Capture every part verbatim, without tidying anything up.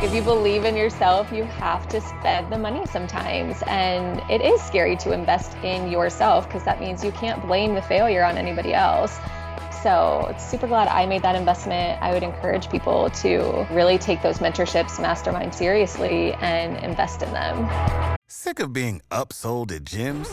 If you believe in yourself, you have to spend the money sometimes. And it is scary to invest in yourself because that means you can't blame the failure on anybody else. So it's super glad I made that investment. I would encourage people to really take those mentorships, mastermind seriously and invest in them. Sick of being upsold at gyms?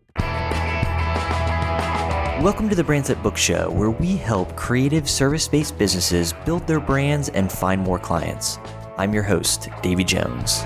Welcome to the Brands That Book Show, where we help creative service-based businesses build their brands and find more clients. I'm your host, Davey Jones.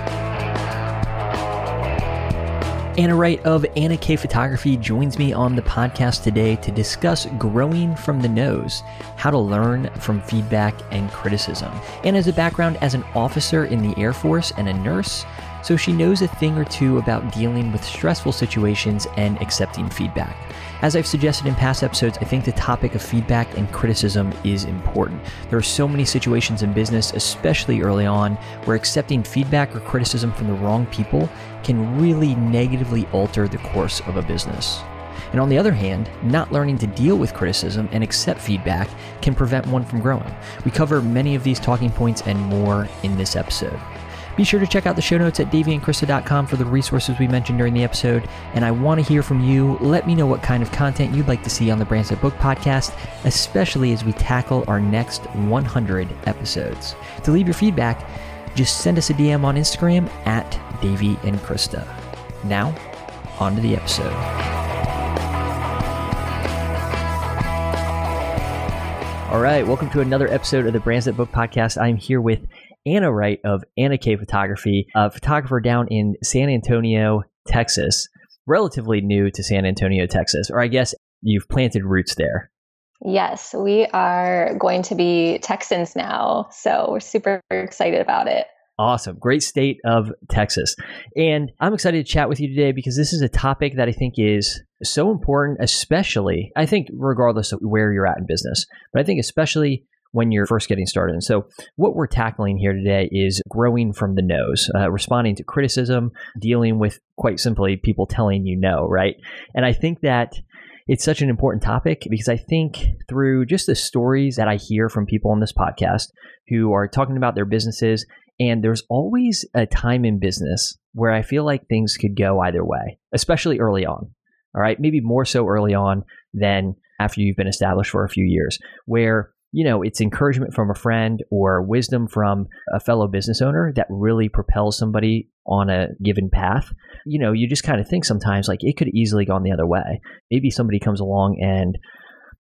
Anna Wright of Anna K Photography joins me on the podcast today to discuss growing from the nose, how to learn from feedback and criticism. Anna has a background as an officer in the Air Force and a nurse, so she knows a thing or two about dealing with stressful situations and accepting feedback. As I've suggested in past episodes, I think the topic of feedback and criticism is important. There are so many situations in business, especially early on, where accepting feedback or criticism from the wrong people can really negatively alter the course of a business. And on the other hand, not learning to deal with criticism and accept feedback can prevent one from growing. We cover many of these talking points and more in this episode. Be sure to check out the show notes at Davey and Krista dot com for the resources we mentioned during the episode. And I want to hear from you. Let me know what kind of content you'd like to see on the Brands That Book podcast, especially as we tackle our next one hundred episodes. To leave your feedback, just send us a D M on Instagram at Davey and Krista. Now, on to the episode. All right, welcome to another episode of the Brands That Book podcast. I'm here with Anna Wright of Anna K Photography, a photographer down in San Antonio, Texas. Relatively new to San Antonio, Texas, or I guess you've planted roots there. Yes, we are going to be Texans now, so we're super excited about it. Awesome. Great state of Texas. And I'm excited to chat with you today because this is a topic that I think is so important, especially, I think regardless of where you're at in business, but I think especially when you're first getting started. And so what we're tackling here today is growing from the nose, uh, responding to criticism, dealing with, quite simply, people telling you no, right? And I think that it's such an important topic because I think through just the stories that I hear from people on this podcast who are talking about their businesses, and there's always a time in business where I feel like things could go either way, especially early on, all right? Maybe more so early on than after you've been established for a few years, where, you know, it's encouragement from a friend or wisdom from a fellow business owner that really propels somebody on a given path. You know, you just kind of think sometimes like it could easily gone the other way. Maybe somebody comes along and,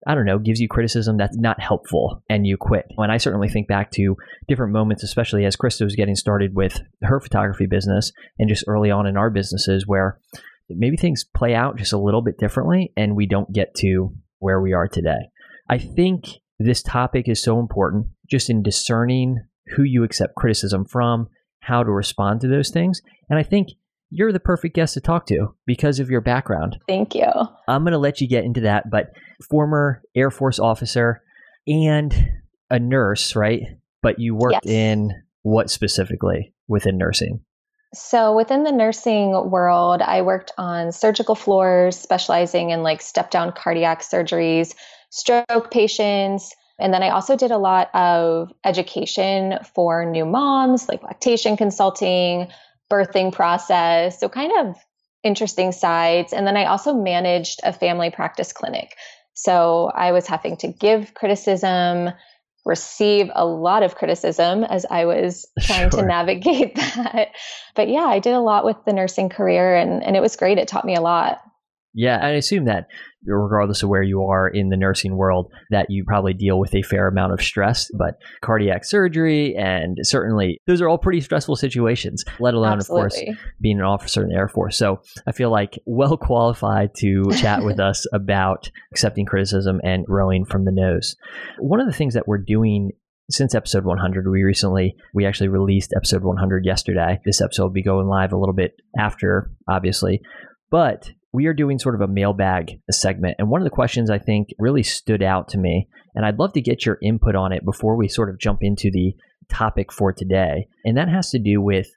I don't know, gives you criticism that's not helpful and you quit. And I certainly think back to different moments, especially as Krista was getting started with her photography business and just early on in our businesses where maybe things play out just a little bit differently and we don't get to where we are today. I think this topic is so important just in discerning who you accept criticism from, how to respond to those things. And I think you're the perfect guest to talk to because of your background. Thank you. I'm going to let you get into that, but former Air Force officer and a nurse, right? But you worked yes. in what specifically within nursing? So within the nursing world, I worked on surgical floors, specializing in like step-down cardiac surgeries, stroke patients. And then I also did a lot of education for new moms, like lactation consulting, birthing process, so kind of interesting sides. And then I also managed a family practice clinic. So I was having to give criticism, receive a lot of criticism as I was trying sure. to navigate that. But yeah, I did a lot with the nursing career and, and it was great. It taught me a lot. Yeah, I assume that regardless of where you are in the nursing world, that you probably deal with a fair amount of stress, but cardiac surgery and certainly those are all pretty stressful situations, let alone, Absolutely. Of course, being an officer in the Air Force. So I feel like well qualified to chat with us about accepting criticism and growing from the nose. One of the things that we're doing since episode one hundred, we recently, we actually released episode one hundred yesterday. This episode will be going live a little bit after, obviously, but we are doing sort of a mailbag segment. And one of the questions I think really stood out to me, and I'd love to get your input on it before we sort of jump into the topic for today. And that has to do with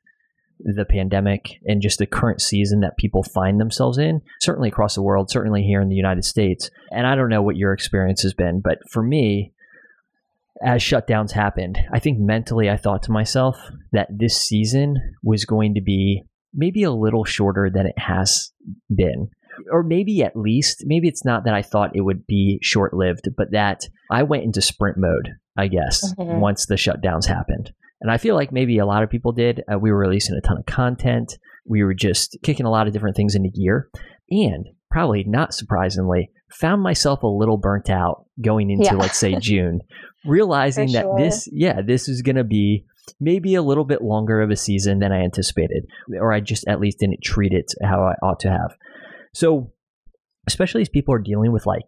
the pandemic and just the current season that people find themselves in, certainly across the world, certainly here in the United States. And I don't know what your experience has been, but for me, as shutdowns happened, I think mentally I thought to myself that this season was going to be maybe a little shorter than it has been. Or maybe at least, maybe it's not that I thought it would be short-lived, but that I went into sprint mode, I guess, mm-hmm. once the shutdowns happened. And I feel like maybe a lot of people did. Uh, we were releasing a ton of content. We were just kicking a lot of different things into gear. And probably not surprisingly, found myself a little burnt out going into, yeah. let's say, June, realizing For that sure. this, yeah, this is going to be maybe a little bit longer of a season than I anticipated, or I just at least didn't treat it how I ought to have. So especially as people are dealing with like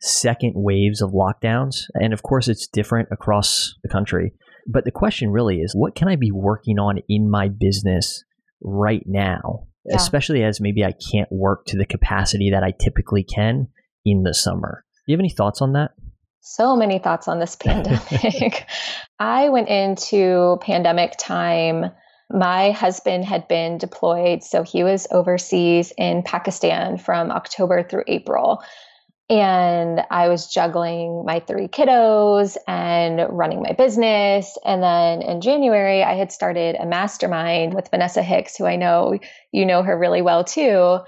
second waves of lockdowns, and of course it's different across the country, but the question really is, what can I be working on in my business right now, yeah. especially as maybe I can't work to the capacity that I typically can in the summer? Do you have any thoughts on that? So many thoughts on this pandemic. I went into pandemic time. My husband had been deployed, so he was overseas in Pakistan from October through April. And I was juggling my three kiddos and running my business. And then in January, I had started a mastermind with Vanessa Hicks, who I know you know her really well too.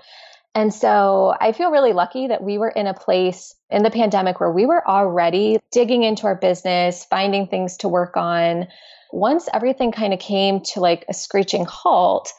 And so I feel really lucky that we were in a place in the pandemic where we were already digging into our business, finding things to work on. Once everything kind of came to like a screeching halt,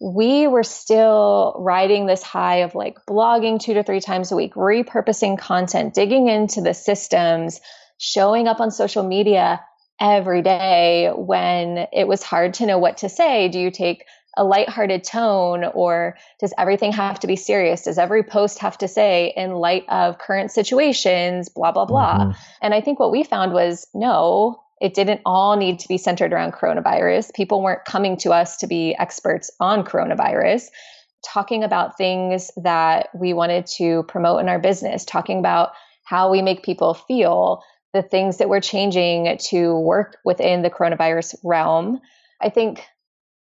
we were still riding this high of like blogging two to three times a week, repurposing content, digging into the systems, showing up on social media every day when it was hard to know what to say. Do you take a lighthearted tone, or does everything have to be serious? Does every post have to say, in light of current situations, blah, blah, blah? Mm-hmm. And I think what we found was, no, it didn't all need to be centered around coronavirus. People weren't coming to us to be experts on coronavirus, talking about things that we wanted to promote in our business, talking about how we make people feel, the things that we're changing to work within the coronavirus realm. I think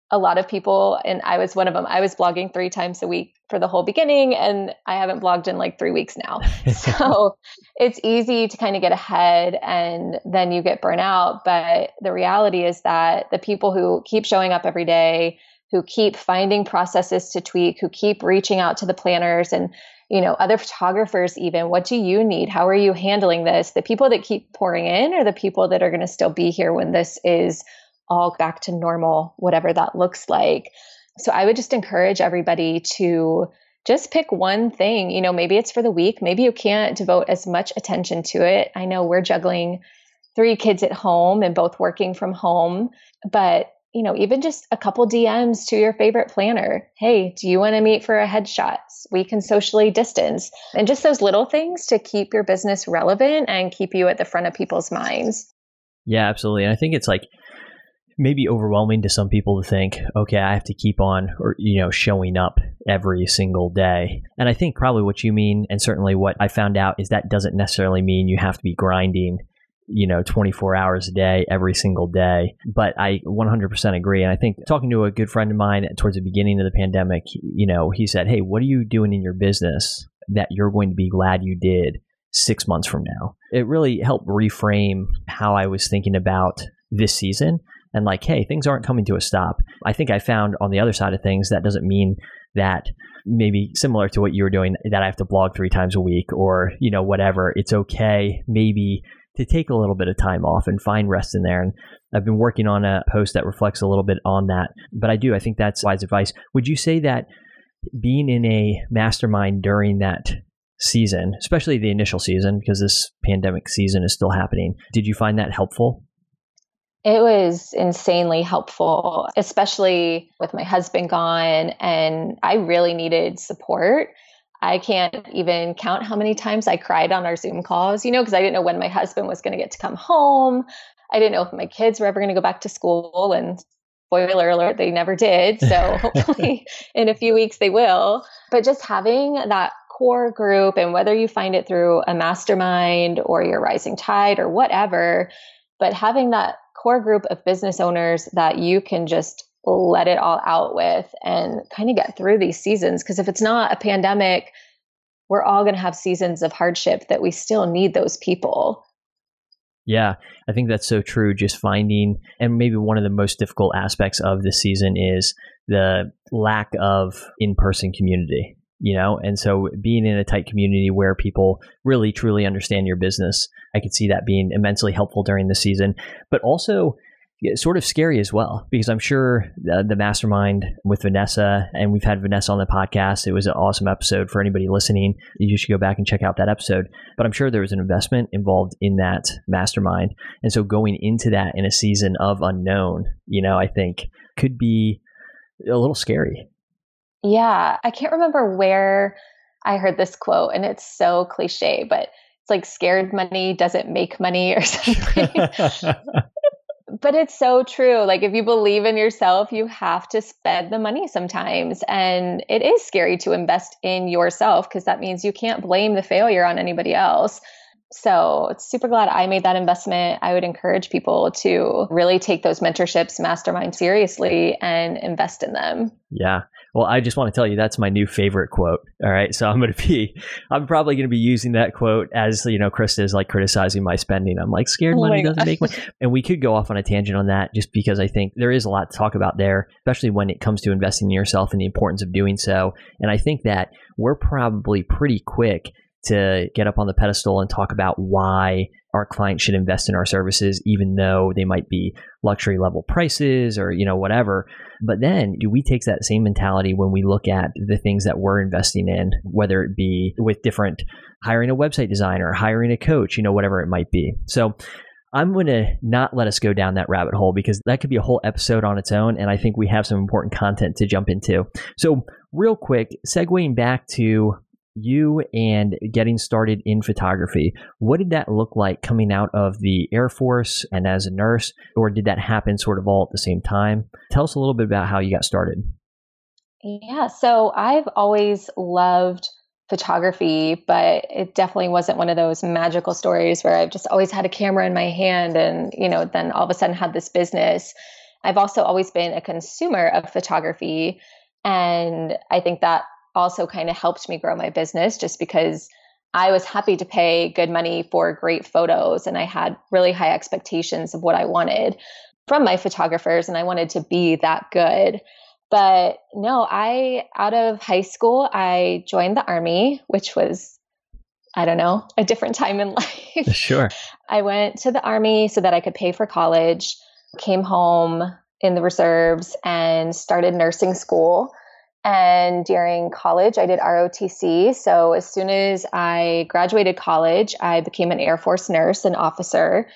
a lot of people, and I was one of them, I was blogging three times a week for the whole beginning, and I haven't blogged in like three weeks now. So it's easy to kind of get ahead and then you get burnt out. But the reality is that the people who keep showing up every day, who keep finding processes to tweak, who keep reaching out to the planners and, you know, other photographers even, what do you need? How are you handling this? The people that keep pouring in are the people that are going to still be here when this is all back to normal, whatever that looks like. So I would just encourage everybody to just pick one thing. You know, maybe it's for the week. Maybe you can't devote as much attention to it. I know we're juggling three kids at home and both working from home, but you know, even just a couple D Ms to your favorite planner. Hey, do you want to meet for a headshot? We can socially distance. And just those little things to keep your business relevant and keep you at the front of people's minds. Yeah, absolutely. And I think it's like, maybe overwhelming to some people to think, okay, I have to keep on, or, you know, showing up every single day. And I think probably what you mean, and certainly what I found out, is that doesn't necessarily mean you have to be grinding, you know, twenty-four hours a day, every single day. But I one hundred percent agree. And I think talking to a good friend of mine towards the beginning of the pandemic, you know, he said, hey, what are you doing in your business that you're going to be glad you did six months from now? It really helped reframe how I was thinking about this season. And like, hey, things aren't coming to a stop. I think I found on the other side of things, that doesn't mean that, maybe similar to what you were doing, that I have to blog three times a week or, you know, whatever. It's okay maybe to take a little bit of time off and find rest in there. And I've been working on a post that reflects a little bit on that. But I do, I think that's wise advice. Would you say that being in a mastermind during that season, especially the initial season, because this pandemic season is still happening, did you find that helpful? It was insanely helpful, especially with my husband gone, and I really needed support. I can't even count how many times I cried on our Zoom calls, you know, because I didn't know when my husband was going to get to come home. I didn't know if my kids were ever going to go back to school, and spoiler alert, they never did. So hopefully in a few weeks they will. But just having that core group, and whether you find it through a mastermind or your rising tide or whatever, but having that core group of business owners that you can just let it all out with and kind of get through these seasons. Because if it's not a pandemic, we're all going to have seasons of hardship that we still need those people. Yeah, I think that's so true. Just finding, and maybe one of the most difficult aspects of this season is the lack of in-person community, you know? And so being in a tight community where people really, truly understand your business, I could see that being immensely helpful during the season, but also sort of scary as well, because I'm sure the, the mastermind with Vanessa, and we've had Vanessa on the podcast. It was an awesome episode for anybody listening. You should go back and check out that episode. But I'm sure there was an investment involved in that mastermind. And so going into that in a season of unknown, you know, I think could be a little scary. Yeah. I can't remember where I heard this quote, and it's so cliche, but it's like scared money doesn't make money or something. But it's so true. Like if you believe in yourself, you have to spend the money sometimes. And it is scary to invest in yourself, because that means you can't blame the failure on anybody else. So it's super glad I made that investment. I would encourage people to really take those mentorships, mastermind seriously, and invest in them. Yeah. Well, I just want to tell you, that's my new favorite quote. All right. So I'm going to be, I'm probably going to be using that quote as, you know, Krista is like criticizing my spending. I'm like, scared money doesn't make money. And we could go off on a tangent on that, just because I think there is a lot to talk about there, especially when it comes to investing in yourself and the importance of doing so. And I think that we're probably pretty quick to get up on the pedestal and talk about why our clients should invest in our services, even though they might be luxury level prices or, you know, whatever. But then do we take that same mentality when we look at the things that we're investing in, whether it be with different, hiring a website designer, hiring a coach, you know, whatever it might be. So I'm going to not let us go down that rabbit hole, because that could be a whole episode on its own. And I think we have some important content to jump into. So real quick, segueing back to you and getting started in photography. What did that look like coming out of the Air Force and as a nurse, or did that happen sort of all at the same time? Tell us a little bit about how you got started. Yeah, so I've always loved photography, but it definitely wasn't one of those magical stories where I've just always had a camera in my hand and, you know, then all of a sudden had this business. I've also always been a consumer of photography, and I think that also kind of helped me grow my business, just because I was happy to pay good money for great photos. And I had really high expectations of what I wanted from my photographers, and I wanted to be that good. But no, I, out of high school, I joined the Army, which was, I don't know, a different time in life. Sure. I went to the Army so that I could pay for college, came home in the reserves, and started nursing school. And during college, I did R O T C. So as soon as I graduated college, I became an Air Force nurse and officer.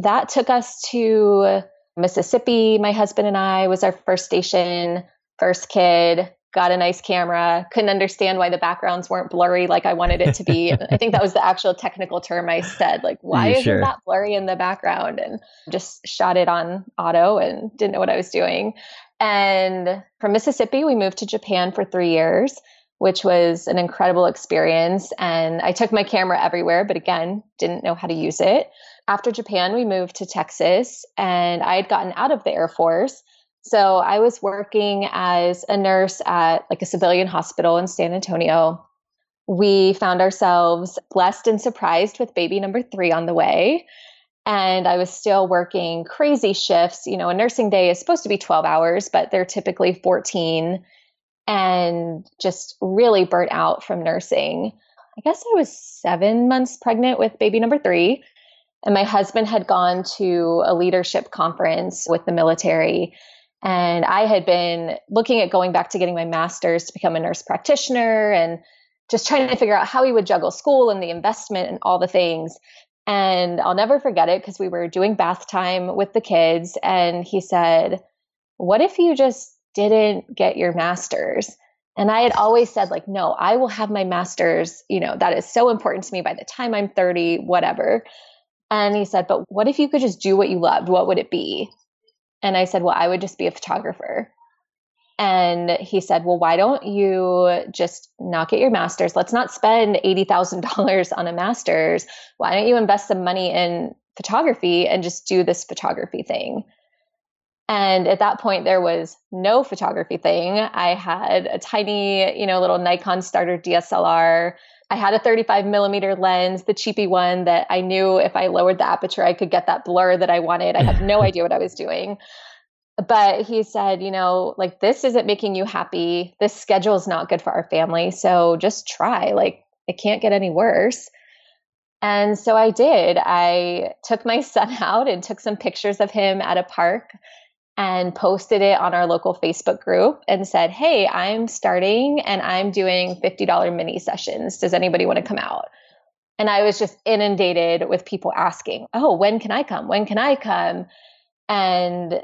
That took us to Mississippi. My husband and I was our first station, first kid, got a nice camera, couldn't understand why the backgrounds weren't blurry like I wanted it to be. I think that was the actual technical term I said, like, why isn't sure? that blurry in the background? And just shot it on auto and didn't know what I was doing. And from Mississippi, we moved to Japan for three years, which was an incredible experience. And I took my camera everywhere, but again, didn't know how to use it. After Japan, we moved to Texas, and I had gotten out of the Air Force. So I was working as a nurse at like a civilian hospital in San Antonio. We found ourselves blessed and surprised with baby number three on the way. And I was still working crazy shifts. You know, a nursing day is supposed to be twelve hours, but they're typically fourteen, and just really burnt out from nursing. I guess I was seven months pregnant with baby number three. And my husband had gone to a leadership conference with the military. And I had been looking at going back to getting my master's to become a nurse practitioner, and just trying to figure out how we would juggle school and the investment and all the things. And I'll never forget it, because we were doing bath time with the kids. And he said, what if you just didn't get your master's? And I had always said, like, no, I will have my master's. You know, that is so important to me by the time I'm thirty, whatever. And he said, but what if you could just do what you loved? What would it be? And I said, well, I would just be a photographer. And he said, well, why don't you just not get your master's? Let's not spend eighty thousand dollars on a master's. Why don't you invest some money in photography and just do this photography thing? And at that point, there was no photography thing. I had a tiny, you know, little Nikon starter D S L R. I had a thirty-five millimeter lens, the cheapy one that I knew if I lowered the aperture, I could get that blur that I wanted. I had no idea what I was doing. But he said, you know, like, this isn't making you happy. This schedule is not good for our family. So just try. Like, it can't get any worse. And so I did. I took my son out and took some pictures of him at a park and posted it on our local Facebook group and said, hey, I'm starting and I'm doing fifty dollar mini sessions. Does anybody want to come out? And I was just inundated with people asking, oh, when can I come? When can I come? And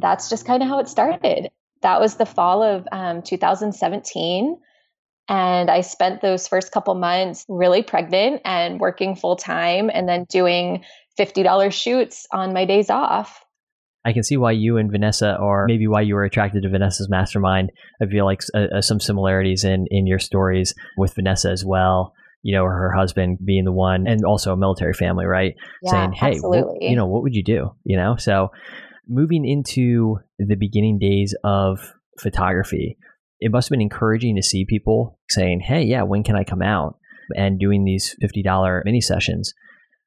that's just kind of how it started. That was the fall of um, two thousand seventeen. And I spent those first couple months really pregnant and working full time and then doing fifty dollar shoots on my days off. I can see why you and Vanessa, or maybe why you were attracted to Vanessa's mastermind. I feel like uh, some similarities in, in your stories with Vanessa as well. You know, her husband being the one, and also a military family, right? Yeah, saying, hey, what, you know, what would you do? You know, so moving into the beginning days of photography, it must have been encouraging to see people saying, hey, yeah, when can I come out? And doing these fifty dollar mini sessions.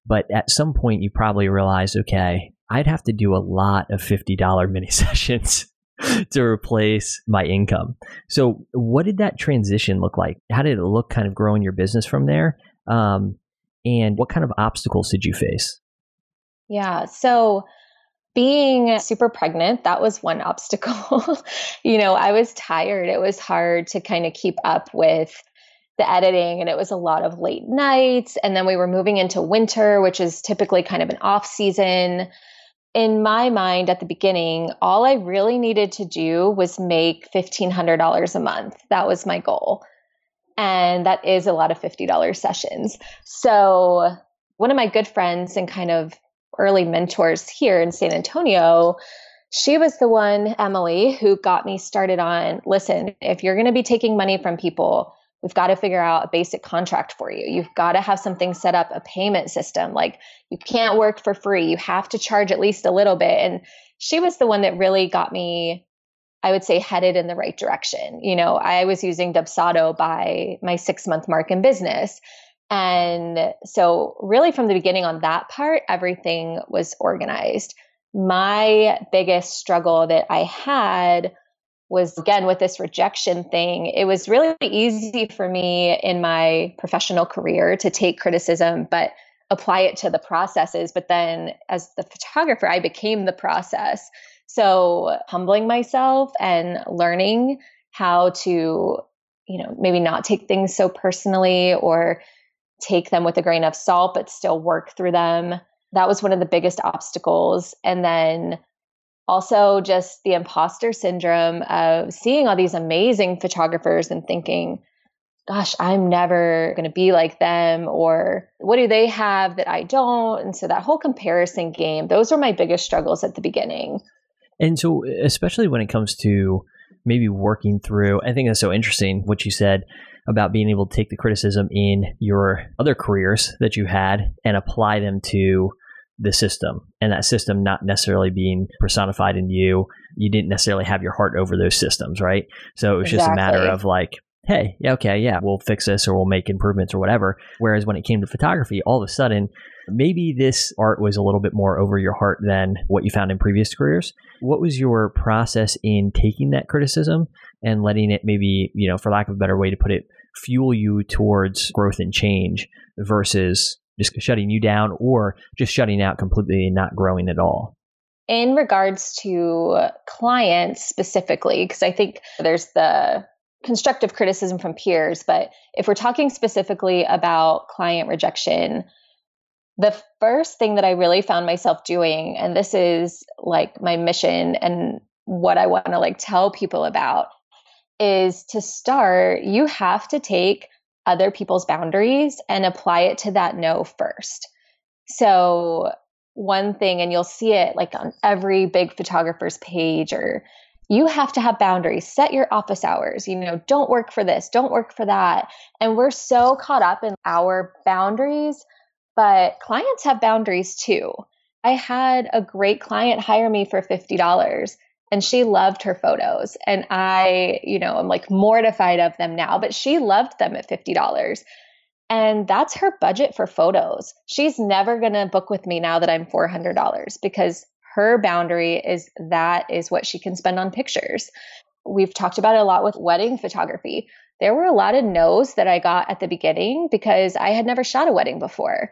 But at some point, you probably realized, okay, I'd have to do a lot of fifty dollar mini sessions to replace my income. So what did that transition look like? How did it look kind of growing your business from there? Um, and what kind of obstacles did you face? Yeah. So being super pregnant, that was one obstacle. You know, I was tired. It was hard to kind of keep up with the editing, and it was a lot of late nights. And then we were moving into winter, which is typically kind of an off season. In my mind at the beginning, all I really needed to do was make fifteen hundred dollars a month. That was my goal. And that is a lot of fifty dollar sessions. So one of my good friends and kind of early mentors here in San Antonio, she was the one, Emily, who got me started on, listen, if you're going to be taking money from people, we've got to figure out a basic contract for you. You've got to have something set up, a payment system. Like, you can't work for free. You have to charge at least a little bit. And she was the one that really got me, I would say, headed in the right direction. You know, I was using Dubsado by my six month mark in business. And so really from the beginning on that part, everything was organized. My biggest struggle that I had was, again, with this rejection thing, it was really easy for me in my professional career to take criticism, but apply it to the processes. But then as the photographer, I became the process. So humbling myself and learning how to, you know, maybe not take things so personally or take them with a grain of salt, but still work through them. That was one of the biggest obstacles. And then also just the imposter syndrome of seeing all these amazing photographers and thinking, gosh, I'm never going to be like them, or what do they have that I don't? And so that whole comparison game, those were my biggest struggles at the beginning. And so especially when it comes to maybe working through, I think that's so interesting what you said about being able to take the criticism in your other careers that you had and apply them to the system, and that system not necessarily being personified in you. You didn't necessarily have your heart over those systems, right? So it was exactly. Just a matter of like, hey, yeah, okay, yeah, we'll fix this or we'll make improvements or whatever. Whereas when it came to photography, all of a sudden, maybe this art was a little bit more over your heart than what you found in previous careers. What was your process in taking that criticism and letting it maybe, you know, for lack of a better way to put it, fuel you towards growth and change versus just shutting you down or just shutting out completely and not growing at all? In regards to clients specifically, because I think there's the constructive criticism from peers, but if we're talking specifically about client rejection, the first thing that I really found myself doing, and this is like my mission and what I want to like tell people about, is to start, you have to take other people's boundaries and apply it to that no first. So one thing, and you'll see it like on every big photographer's page, or you have to have boundaries, set your office hours, you know, don't work for this, don't work for that. And we're so caught up in our boundaries, but clients have boundaries too. I had a great client hire me for fifty dollars and she loved her photos. And I, you know, I'm like mortified of them now, but she loved them at fifty dollars. And that's her budget for photos. She's never going to book with me now that I'm four hundred dollars, because her boundary is that is what she can spend on pictures. We've talked about it a lot with wedding photography. There were a lot of no's that I got at the beginning because I had never shot a wedding before.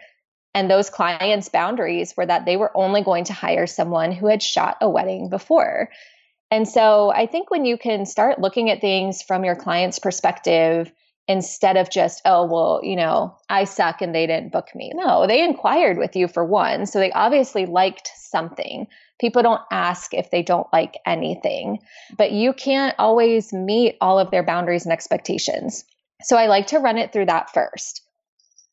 And those clients' boundaries were that they were only going to hire someone who had shot a wedding before. And so I think when you can start looking at things from your client's perspective, instead of just, oh, well, you know, I suck and they didn't book me. No, they inquired with you for one. So they obviously liked something. People don't ask if they don't like anything, but you can't always meet all of their boundaries and expectations. So I like to run it through that first.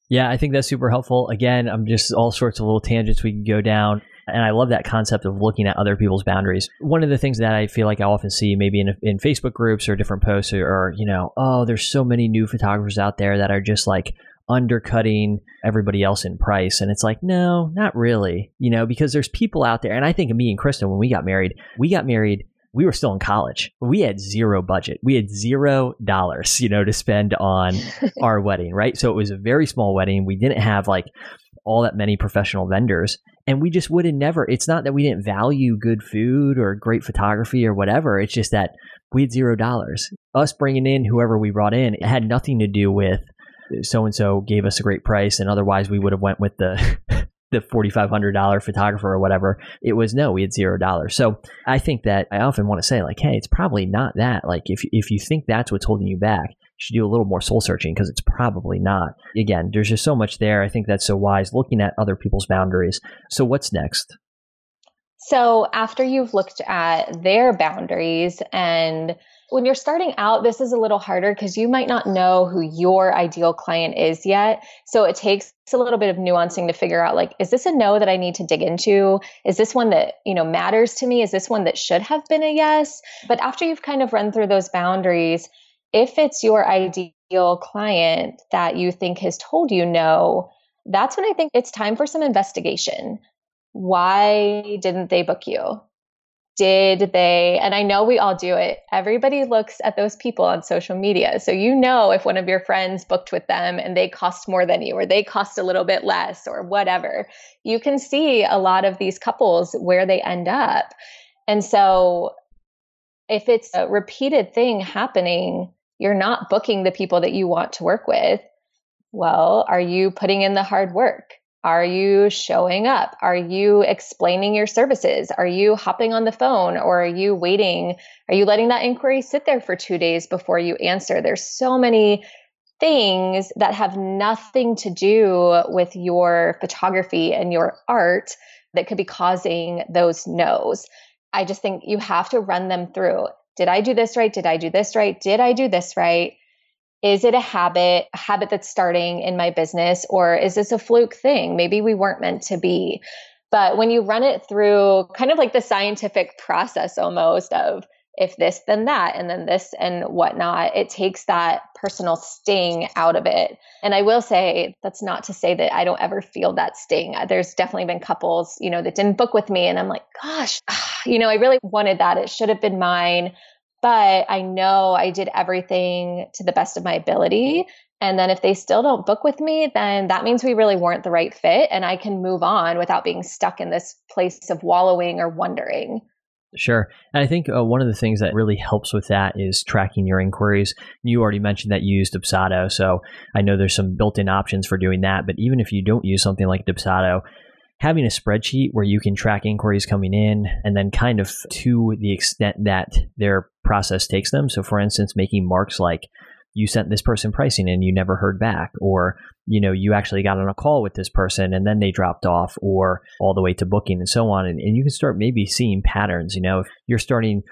Yeah, I think that's super helpful. Again, I'm just all sorts of little tangents we can go down. And I love that concept of looking at other people's boundaries. One of the things that I feel like I often see maybe in in Facebook groups or different posts are, are, you know, oh, there's so many new photographers out there that are just like undercutting everybody else in price. And it's like, no, not really, you know, because there's people out there. And I think me and Krista, when we got married, we got married we were still in college. We had zero budget. We had zero dollars, you know, to spend on our wedding, right? So it was a very small wedding. We didn't have like all that many professional vendors, and we just would have never, it's not that we didn't value good food or great photography or whatever. It's just that we had zero dollars. Us bringing in whoever we brought in, it had nothing to do with so-and-so gave us a great price and otherwise we would have went with the the four thousand five hundred dollars photographer or whatever. It was no, we had zero dollars. So I think that I often want to say like, hey, it's probably not that. Like if, if you think that's what's holding you back, you should do a little more soul searching because it's probably not. Again, there's just so much there. I think that's so wise, looking at other people's boundaries. So what's next? So after you've looked at their boundaries, and when you're starting out, this is a little harder because you might not know who your ideal client is yet. So it takes a little bit of nuancing to figure out, like, is this a no that I need to dig into? Is this one that, you know, matters to me? Is this one that should have been a yes? But after you've kind of run through those boundaries, if it's your ideal client that you think has told you no, that's when I think it's time for some investigation. Why didn't they book you? Did they? And I know we all do it. Everybody looks at those people on social media. So you know if one of your friends booked with them and they cost more than you, or they cost a little bit less or whatever, you can see a lot of these couples where they end up. And so if it's a repeated thing happening, you're not booking the people that you want to work with. Well, are you putting in the hard work? Are you showing up? Are you explaining your services? Are you hopping on the phone, or are you waiting? Are you letting that inquiry sit there for two days before you answer? There's so many things that have nothing to do with your photography and your art that could be causing those no's. I just think you have to run them through. Did I do this right? Did I do this right? Did I do this right? Is it a habit, a habit that's starting in my business, or is this a fluke thing? Maybe we weren't meant to be. But when you run it through kind of like the scientific process almost of if this, then that, and then this and whatnot, it takes that personal sting out of it. And I will say, that's not to say that I don't ever feel that sting. There's definitely been couples, you know, that didn't book with me and I'm like, gosh, you know, I really wanted that. It should have been mine. But I know I did everything to the best of my ability. And then if they still don't book with me, then that means we really weren't the right fit. And I can move on without being stuck in this place of wallowing or wondering. Sure. And I think uh, one of the things that really helps with that is tracking your inquiries. You already mentioned that you use Dubsado. So I know there's some built-in options for doing that. But even if you don't use something like Dubsado, having a spreadsheet where you can track inquiries coming in and then kind of to the extent that their process takes them. So for instance, making marks like you sent this person pricing and you never heard back, or, you know, you actually got on a call with this person and then they dropped off, or all the way to booking and so on. And, and you can start maybe seeing patterns, you know, if you're starting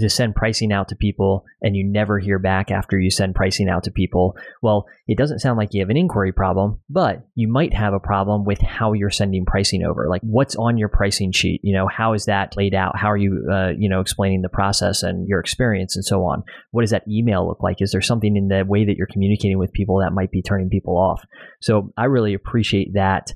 to send pricing out to people and you never hear back after you send pricing out to people, well, it doesn't sound like you have an inquiry problem, but you might have a problem with how you're sending pricing over. Like, what's on your pricing sheet? You know, how is that laid out? How are you, uh, you know, explaining the process and your experience and so on? What does that email look like? Is there something in the way that you're communicating with people that might be turning people off? So I really appreciate that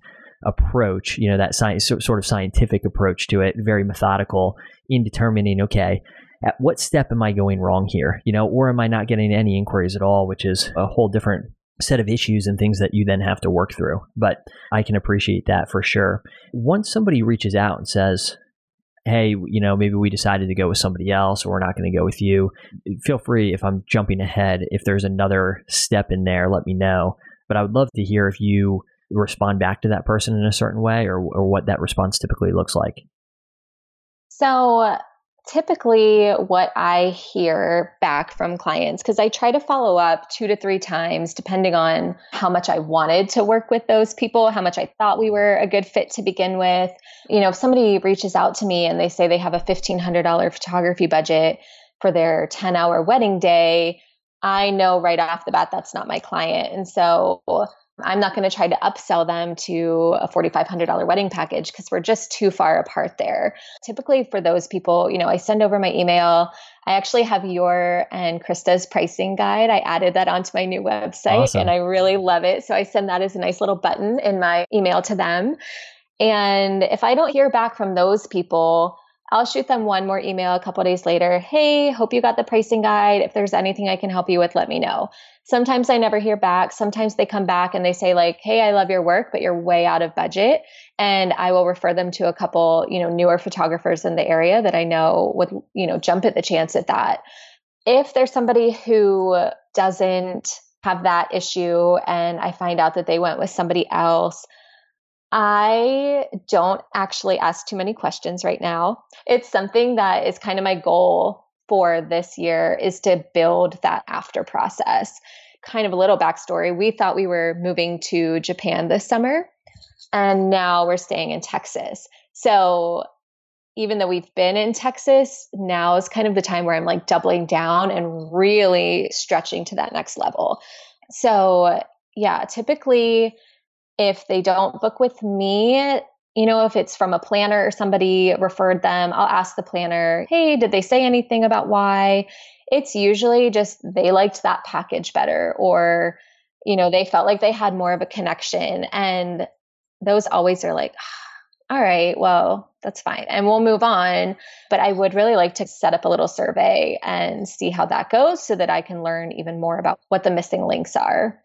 approach, you know, that science, sort of scientific approach to it, very methodical in determining, okay, at what step am I going wrong here? You know, or am I not getting any inquiries at all, which is a whole different set of issues and things that you then have to work through. But I can appreciate that for sure. Once somebody reaches out and says, hey, you know, maybe we decided to go with somebody else, or we're not going to go with you, feel free, if I'm jumping ahead, if there's another step in there, let me know. But I would love to hear if you respond back to that person in a certain way, or, or what that response typically looks like. So typically what I hear back from clients, because I try to follow up two to three times, depending on how much I wanted to work with those people, how much I thought we were a good fit to begin with. You know, if somebody reaches out to me and they say they have a fifteen hundred dollars photography budget for their ten hour wedding day, I know right off the bat, that's not my client. And so I'm not going to try to upsell them to a forty-five hundred dollars wedding package because we're just too far apart there. Typically for those people, you know, I send over my email. I actually have your and Krista's pricing guide. I added that onto my new website. Awesome. And I really love it. So I send that as a nice little button in my email to them. And if I don't hear back from those people, I'll shoot them one more email a couple days later. Hey, hope you got the pricing guide. If there's anything I can help you with, let me know. Sometimes I never hear back. Sometimes they come back and they say like, hey, I love your work, but you're way out of budget. And I will refer them to a couple, you know, newer photographers in the area that I know would, you know, jump at the chance at that. If there's somebody who doesn't have that issue and I find out that they went with somebody else, I don't actually ask too many questions right now. It's something that is kind of my goal for this year, is to build that after process. Kind of a little backstory. We thought we were moving to Japan this summer, and now we're staying in Texas. So even though we've been in Texas, now is kind of the time where I'm like doubling down and really stretching to that next level. So yeah, typically if they don't book with me, you know, if it's from a planner or somebody referred them, I'll ask the planner, hey, did they say anything about why? It's usually just they liked that package better, or, you know, they felt like they had more of a connection. And those always are like, all right, well, that's fine. And we'll move on. But I would really like to set up a little survey and see how that goes so that I can learn even more about what the missing links are.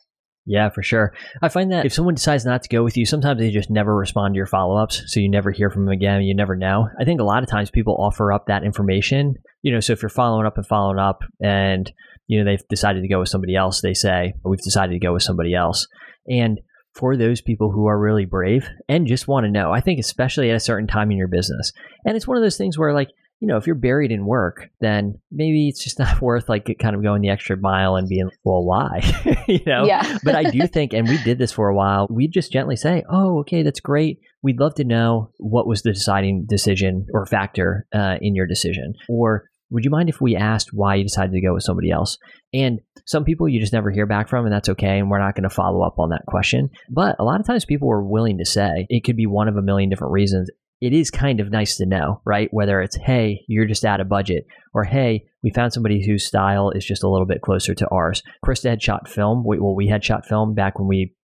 Yeah, for sure. I find that if someone decides not to go with you, sometimes they just never respond to your follow-ups. So you never hear from them again. You never know. I think a lot of times people offer up that information. You know, so if you're following up and following up and, you know, they've decided to go with somebody else, they say, we've decided to go with somebody else. And for those people who are really brave and just want to know, I think especially at a certain time in your business. And it's one of those things where like, you know, if you're buried in work, then maybe it's just not worth like kind of going the extra mile and being, well, why? you know, yeah. But I do think, and we did this for a while, we just gently say, oh, okay, that's great. We'd love to know what was the deciding decision or factor uh, in your decision. Or would you mind if we asked why you decided to go with somebody else? And some people you just never hear back from, and that's okay. And we're not going to follow up on that question. But a lot of times people are willing to say it could be one of a million different reasons. It is kind of nice to know, right? Whether it's, hey, you're just out of budget, or hey, we found somebody whose style is just a little bit closer to ours. Krista had shot film. We, well, we had shot film back when we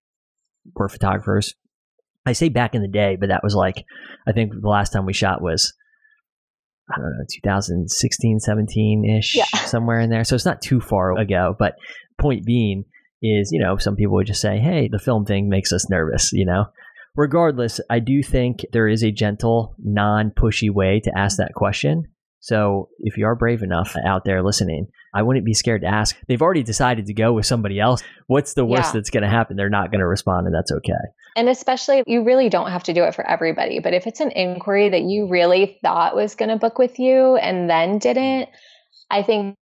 were photographers. I say back in the day, but that was like, I think the last time we shot was, I don't know, two thousand sixteen, seventeen-ish, yeah. Somewhere in there. So it's not too far ago, but point being is, you know, some people would just say, hey, the film thing makes us nervous, you know? Regardless, I do think there is a gentle, non-pushy way to ask that question. So if you are brave enough out there listening, I wouldn't be scared to ask. They've already decided to go with somebody else. What's the worst yeah. that's going to happen? They're not going to respond, and that's okay. And especially, you really don't have to do it for everybody. But if it's an inquiry that you really thought was going to book with you and then didn't, I think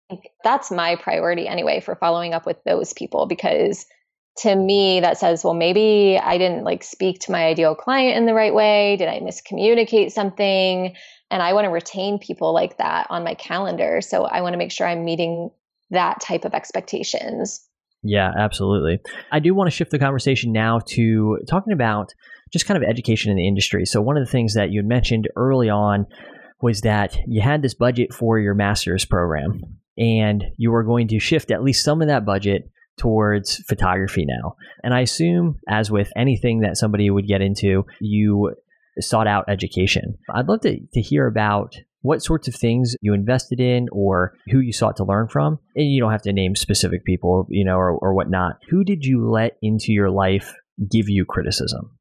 that's my priority anyway for following up with those people, because to me, that says, well, maybe I didn't like speak to my ideal client in the right way. Did I miscommunicate something? And I want to retain people like that on my calendar. So I want to make sure I'm meeting that type of expectations. Yeah, absolutely. I do want to shift the conversation now to talking about just kind of education in the industry. So one of the things that you had mentioned early on was that you had this budget for your master's program and you were going to shift at least some of that budget towards photography now. And I assume, as with anything that somebody would get into, you sought out education. I'd love to, to hear about what sorts of things you invested in or who you sought to learn from. And you don't have to name specific people, you know, or, or whatnot. Who did you let into your life give you criticism?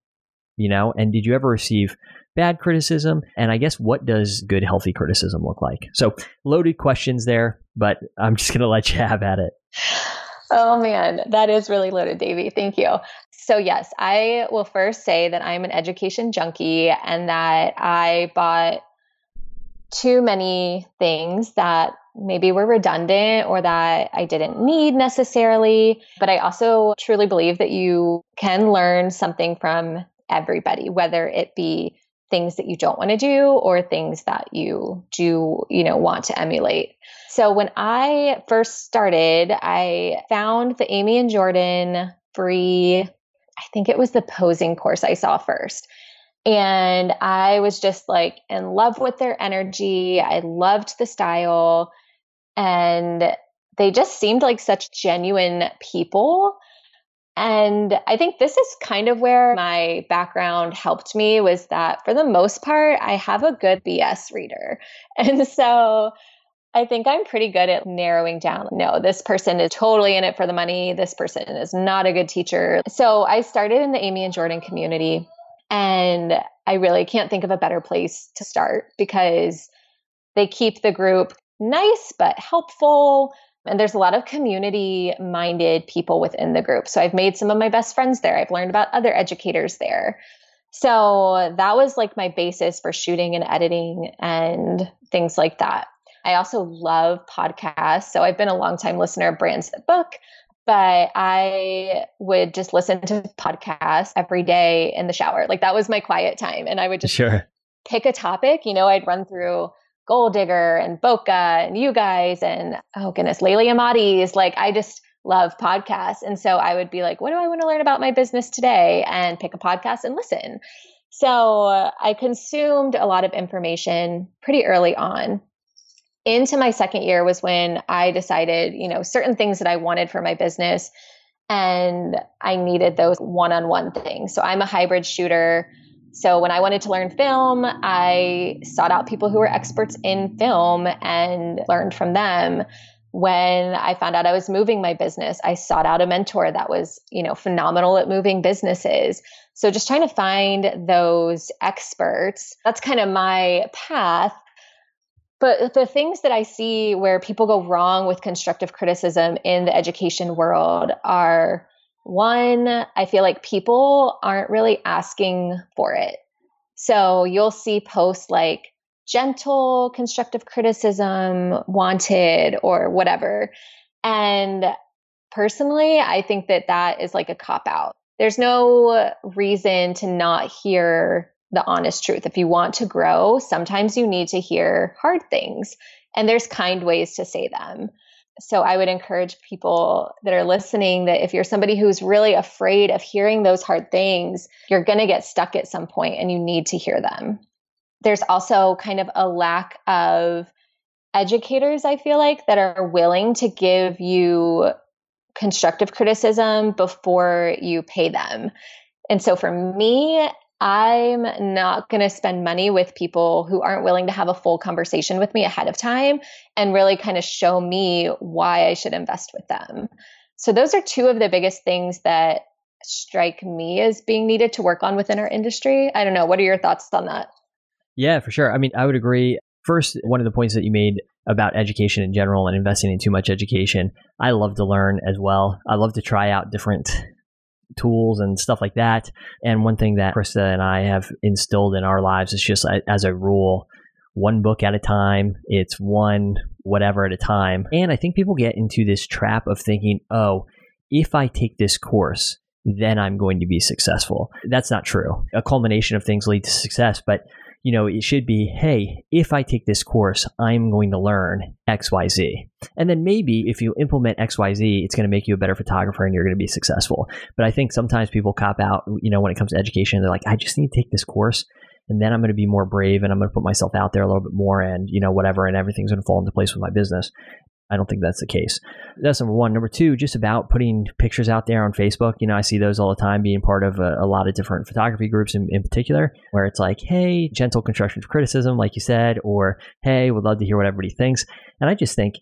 You know, and did you ever receive bad criticism? And I guess, what does good, healthy criticism look like? So loaded questions there, but I'm just going to let you have at it. Oh man, that is really loaded, Davey. Thank you. So yes, I will first say that I'm an education junkie and that I bought too many things that maybe were redundant or that I didn't need necessarily. But I also truly believe that you can learn something from everybody, whether it be things that you don't want to do or things that you do, you know, want to emulate. So when I first started, I found the Amy and Jordan free, I think it was the posing course I saw first. And I was just like in love with their energy. I loved the style. And they just seemed like such genuine people. And I think this is kind of where my background helped me, was that for the most part, I have a good B S reader. And so I think I'm pretty good at narrowing down, no, this person is totally in it for the money. This person is not a good teacher. So I started in the Amy and Jordan community. And I really can't think of a better place to start, because they keep the group nice but helpful. And there's a lot of community-minded people within the group. So I've made some of my best friends there. I've learned about other educators there. So that was like my basis for shooting and editing and things like that. I also love podcasts. So I've been a longtime listener of Brands That Book, but I would just listen to podcasts every day in the shower. Like that was my quiet time. And I would just sure. pick a topic. You know, I'd run through Gold Digger and Boca and you guys and, oh goodness, Lelia Moddi is like, I just love podcasts. And so I would be like, what do I want to learn about my business today? And pick a podcast and listen. So uh, I consumed a lot of information pretty early on. Into my second year was when I decided, you know, certain things that I wanted for my business and I needed those one-on-one things. So I'm a hybrid shooter. So when I wanted to learn film, I sought out people who were experts in film and learned from them. When I found out I was moving my business, I sought out a mentor that was, you know, phenomenal at moving businesses. So just trying to find those experts, that's kind of my path. But the things that I see where people go wrong with constructive criticism in the education world are, one, I feel like people aren't really asking for it. So you'll see posts like gentle constructive criticism wanted or whatever. And personally, I think that that is like a cop-out. There's no reason to not hear the honest truth. If you want to grow, sometimes you need to hear hard things, and there's kind ways to say them. So I would encourage people that are listening that if you're somebody who's really afraid of hearing those hard things, you're going to get stuck at some point and you need to hear them. There's also kind of a lack of educators, I feel like, that are willing to give you constructive criticism before you pay them. And so for me, I'm not going to spend money with people who aren't willing to have a full conversation with me ahead of time and really kind of show me why I should invest with them. So those are two of the biggest things that strike me as being needed to work on within our industry. I don't know. What are your thoughts on that? Yeah, for sure. I mean, I would agree. First, one of the points that you made about education in general and investing in too much education, I love to learn as well. I love to try out different tools and stuff like that. And one thing that Krista and I have instilled in our lives is just, as a rule, one book at a time. It's one whatever at a time. And I think people get into this trap of thinking, oh, if I take this course, then I'm going to be successful. That's not true. A culmination of things leads to success. But you know, it should be, hey, if I take this course, I'm going to learn X Y Z. And then maybe if you implement X Y Z, it's going to make you a better photographer and you're going to be successful. But I think sometimes people cop out, you know, when it comes to education, they're like, I just need to take this course and then I'm going to be more brave and I'm going to put myself out there a little bit more and, you know, whatever, and everything's going to fall into place with my business. I don't think that's the case. That's number one. Number two, just about putting pictures out there on Facebook. You know, I see those all the time, being part of a, a lot of different photography groups in, in particular, where it's like, hey, gentle constructive criticism, like you said, or hey, would love to hear what everybody thinks. And I just think,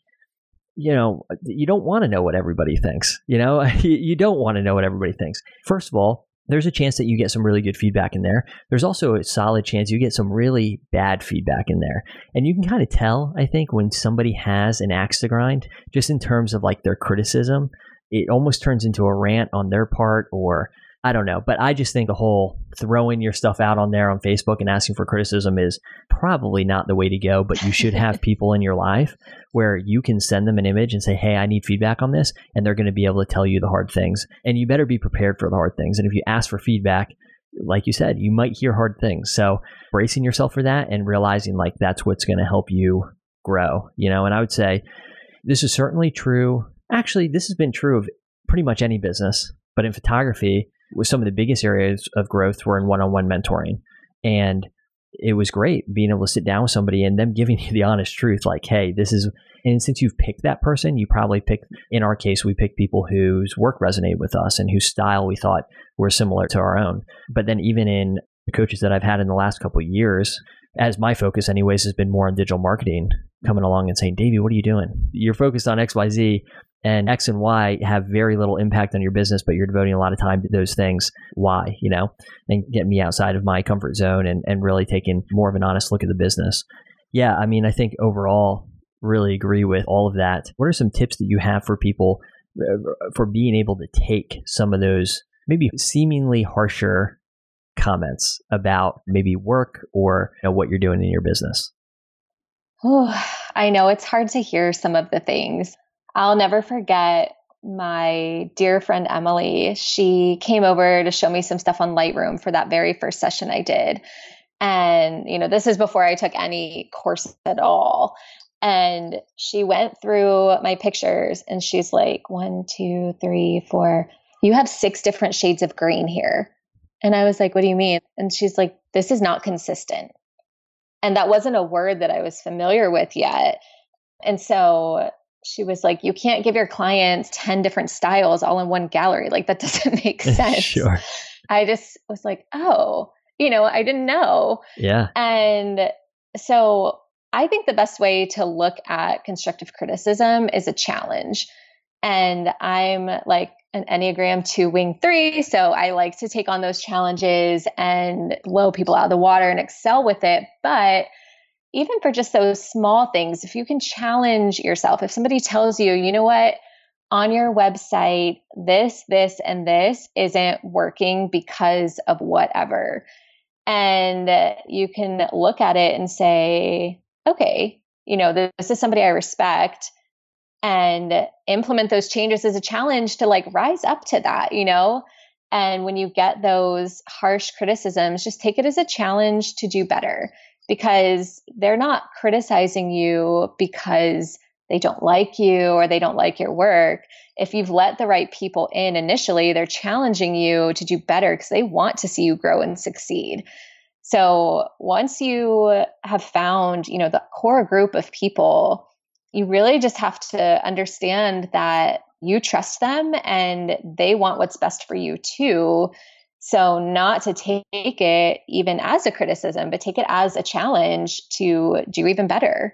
you know, you don't want to know what everybody thinks. You know, you don't want to know what everybody thinks. First of all, there's a chance that you get some really good feedback in there. There's also a solid chance you get some really bad feedback in there. And you can kind of tell, I think, when somebody has an axe to grind, just in terms of like their criticism, it almost turns into a rant on their part, or I don't know. But I just think a whole throwing your stuff out on there on Facebook and asking for criticism is probably not the way to go, but you should have people in your life where you can send them an image and say, hey, I need feedback on this. And they're going to be able to tell you the hard things. And you better be prepared for the hard things. And if you ask for feedback, like you said, you might hear hard things. So bracing yourself for that and realizing like that's what's going to help you grow, you know, and I would say this is certainly true. Actually, this has been true of pretty much any business, but in photography, with some of the biggest areas of growth were in one-on-one mentoring. And it was great being able to sit down with somebody and them giving you the honest truth, like, hey, this is, and since you've picked that person, you probably picked, in our case, we picked people whose work resonated with us and whose style we thought were similar to our own. But then even in the coaches that I've had in the last couple of years, as my focus anyways, has been more on digital marketing, coming along and saying, Davey, what are you doing? You're focused on X Y Z. And X and Y have very little impact on your business, but you're devoting a lot of time to those things. Why, you know, and getting me outside of my comfort zone and, and really taking more of an honest look at the business. Yeah. I mean, I think overall really agree with all of that. What are some tips that you have for people for being able to take some of those maybe seemingly harsher comments about maybe work or, you know, what you're doing in your business? Oh, I know it's hard to hear some of the things. I'll never forget my dear friend, Emily. She came over to show me some stuff on Lightroom for that very first session I did. And, you know, this is before I took any course at all. And she went through my pictures and she's like, one, two, three, four, you have six different shades of green here. And I was like, what do you mean? And she's like, this is not consistent. And that wasn't a word that I was familiar with yet. And so she was like, you can't give your clients ten different styles all in one gallery. Like that doesn't make sense. Sure. I just was like, oh, you know, I didn't know. Yeah. And so I think the best way to look at constructive criticism is a challenge. And I'm like an Enneagram two wing three. So I like to take on those challenges and blow people out of the water and excel with it. But even for just those small things, if you can challenge yourself, if somebody tells you, you know what, on your website, this, this, and this isn't working because of whatever. And you can look at it and say, okay, you know, this, this is somebody I respect, and implement those changes as a challenge to like rise up to that, you know? And when you get those harsh criticisms, just take it as a challenge to do better. Because they're not criticizing you because they don't like you or they don't like your work. If you've let the right people in initially, they're challenging you to do better because they want to see you grow and succeed. So once you have found, you know, the core group of people, you really just have to understand that you trust them and they want what's best for you too. So not to take it even as a criticism, but take it as a challenge to do even better.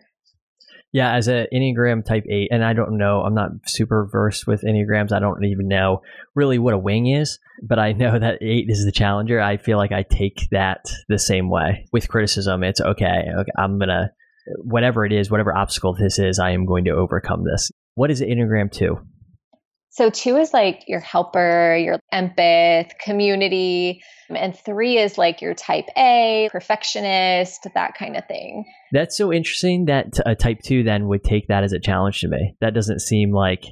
Yeah, as an Enneagram type eight, and I don't know, I'm not super versed with Enneagrams. I don't even know really what a wing is, but I know that eight is the challenger. I feel like I take that the same way. With criticism, it's okay, okay I'm going to, whatever it is, whatever obstacle this is, I am going to overcome this. What is Enneagram two? So two is like your helper, your empath, community, and three is like your type A, perfectionist, that kind of thing. That's so interesting that a type two then would take that as a challenge to me. That doesn't seem like, you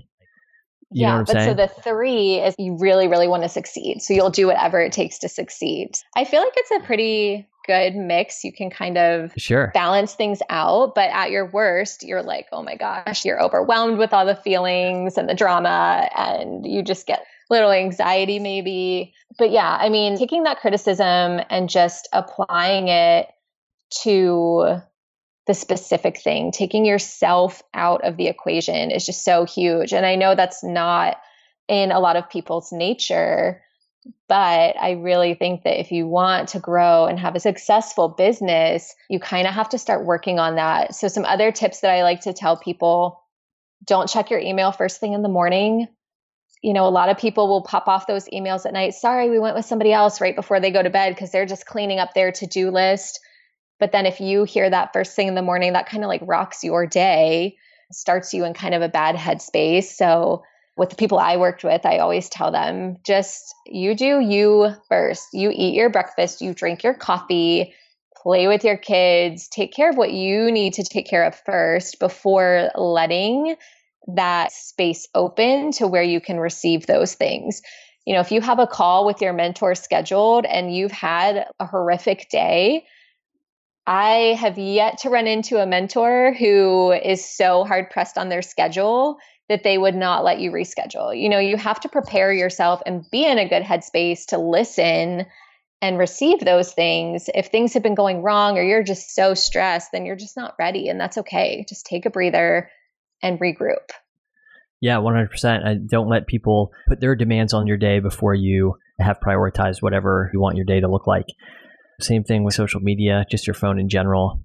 yeah, know what I'm but saying? So the three is you really, really want to succeed. So you'll do whatever it takes to succeed. I feel like it's a pretty good mix. You can kind of sure. balance things out, but at your worst, you're like, oh my gosh, you're overwhelmed with all the feelings and the drama, and you just get little anxiety maybe. But yeah, I mean, taking that criticism and just applying it to the specific thing, taking yourself out of the equation is just so huge. And I know that's not in a lot of people's nature, but I really think that if you want to grow and have a successful business, you kind of have to start working on that. So some other tips that I like to tell people, don't check your email first thing in the morning. You know, a lot of people will pop off those emails at night. Sorry, we went with somebody else right before they go to bed because they're just cleaning up their to-do list. But then if you hear that first thing in the morning, that kind of like rocks your day, starts you in kind of a bad headspace. So with the people I worked with, I always tell them, just you do you first. You eat your breakfast, you drink your coffee, play with your kids, take care of what you need to take care of first before letting that space open to where you can receive those things. You know, if you have a call with your mentor scheduled and you've had a horrific day, I have yet to run into a mentor who is so hard pressed on their schedule that they would not let you reschedule. You know, you have to prepare yourself and be in a good headspace to listen and receive those things. If things have been going wrong or you're just so stressed, then you're just not ready, and that's okay. Just take a breather and regroup. Yeah, one hundred percent. I don't let people put their demands on your day before you have prioritized whatever you want your day to look like. Same thing with social media, just your phone in general.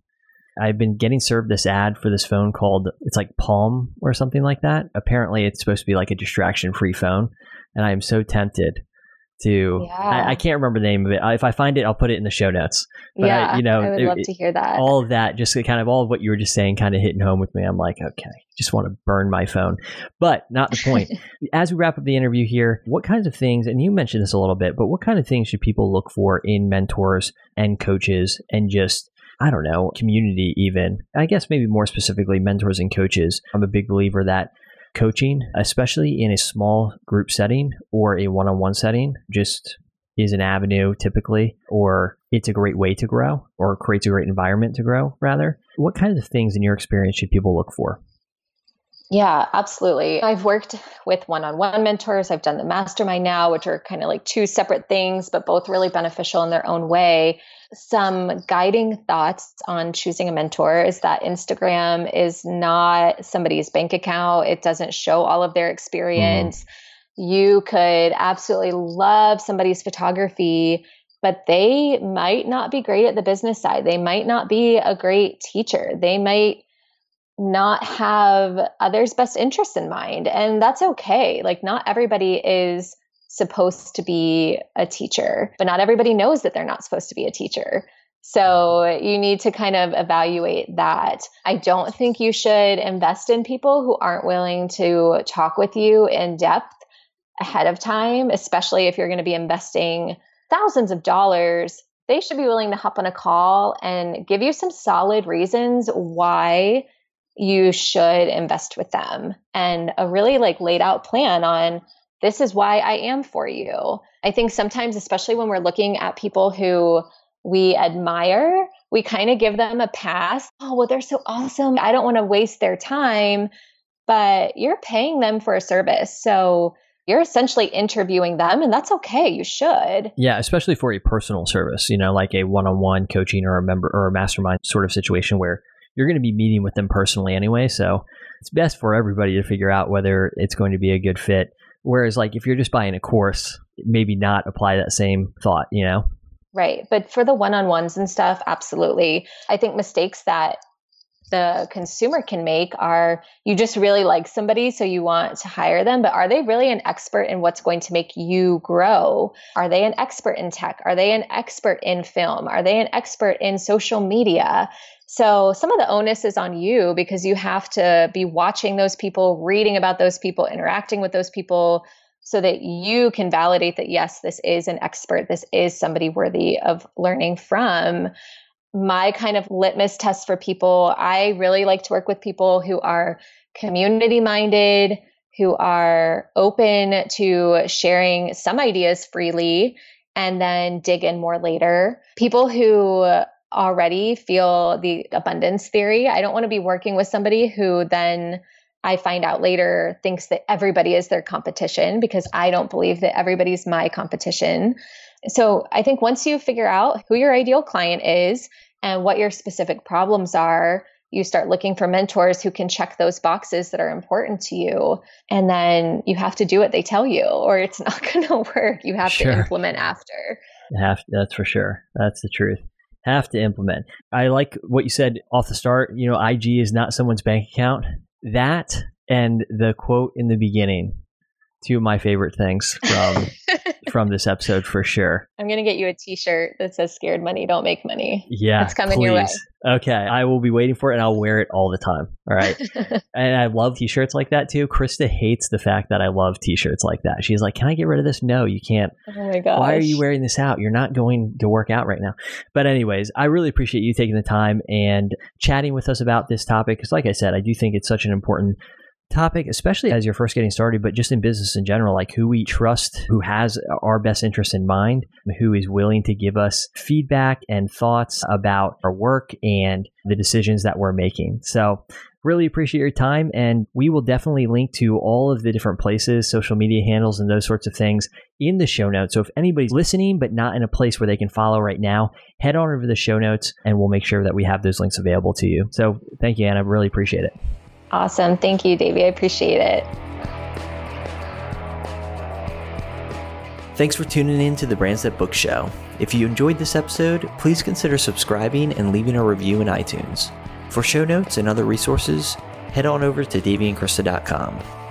I've been getting served this ad for this phone called, it's like Palm or something like that. Apparently, it's supposed to be like a distraction-free phone. And I am so tempted to, yeah. I, I can't remember the name of it. I, if I find it, I'll put it in the show notes. But yeah, I, you know, I would it, love to hear that. All of that, just kind of all of what you were just saying kind of hitting home with me. I'm like, okay, just want to burn my phone. But not the point. As we wrap up the interview here, what kinds of things, and you mentioned this a little bit, but what kind of things should people look for in mentors and coaches and just, I don't know, community even? I guess maybe more specifically mentors and coaches. I'm a big believer that coaching, especially in a small group setting or a one-on-one setting, just is an avenue typically, or it's a great way to grow or creates a great environment to grow rather. What kinds of things in your experience should people look for? Yeah, absolutely. I've worked with one-on-one mentors. I've done the mastermind now, which are kind of like two separate things, but both really beneficial in their own way. Some guiding thoughts on choosing a mentor is that Instagram is not somebody's bank account. It doesn't show all of their experience. Mm. You could absolutely love somebody's photography, but they might not be great at the business side. They might not be a great teacher. They might not have others' best interests in mind. And that's okay. Like, not everybody is supposed to be a teacher, but not everybody knows that they're not supposed to be a teacher. So you need to kind of evaluate that. I don't think you should invest in people who aren't willing to talk with you in depth ahead of time, especially if you're going to be investing thousands of dollars. They should be willing to hop on a call and give you some solid reasons why you should invest with them, and a really like laid out plan on, this is why I am for you. I think sometimes, especially when we're looking at people who we admire, we kind of give them a pass. Oh, well, they're so awesome. I don't want to waste their time, but you're paying them for a service. So you're essentially interviewing them, and that's okay. You should. Yeah, especially for a personal service, you know, like a one-on-one coaching or a member or a mastermind sort of situation where you're going to be meeting with them personally anyway. So it's best for everybody to figure out whether it's going to be a good fit. Whereas like if you're just buying a course, maybe not apply that same thought, you know? Right. But for the one-on-ones and stuff, absolutely. I think mistakes that the consumer can make are, you just really like somebody, so you want to hire them, but are they really an expert in what's going to make you grow? Are they an expert in tech? Are they an expert in film? Are they an expert in social media? So some of the onus is on you, because you have to be watching those people, reading about those people, interacting with those people, so that you can validate that, yes, this is an expert. This is somebody worthy of learning from. My kind of litmus test for people, I really like to work with people who are community-minded, who are open to sharing some ideas freely, and then dig in more later. People who already feel the abundance theory, I don't want to be working with somebody who then I find out later thinks that everybody is their competition, because I don't believe that everybody's my competition. So I think once you figure out who your ideal client is and what your specific problems are, you start looking for mentors who can check those boxes that are important to you. And then you have to do what they tell you, or it's not going to work. You have sure. to implement after. Have, that's for sure. That's the truth. Have to implement. I like what you said off the start. You know, I G is not someone's bank account. That and the quote in the beginning, two of my favorite things from from this episode for sure. I'm going to get you a t-shirt that says scared money, don't make money. Yeah, it's coming please. Your way. Okay. I will be waiting for it and I'll wear it all the time. All right. And I love t-shirts like that too. Krista hates the fact that I love t-shirts like that. She's like, can I get rid of this? No, you can't. Oh my gosh. Why are you wearing this out? You're not going to work out right now. But anyways, I really appreciate you taking the time and chatting with us about this topic. Because like I said, I do think it's such an important topic, especially as you're first getting started, but just in business in general, like who we trust, who has our best interests in mind, who is willing to give us feedback and thoughts about our work and the decisions that we're making. So really appreciate your time. And we will definitely link to all of the different places, social media handles, and those sorts of things in the show notes. So if anybody's listening, but not in a place where they can follow right now, head on over to the show notes and we'll make sure that we have those links available to you. So thank you, Anna. Really appreciate it. Awesome. Thank you, Davey. I appreciate it. Thanks for tuning in to the Brands That Book Show. If you enjoyed this episode, please consider subscribing and leaving a review in iTunes. For show notes and other resources, head on over to Davey and Krista dot com.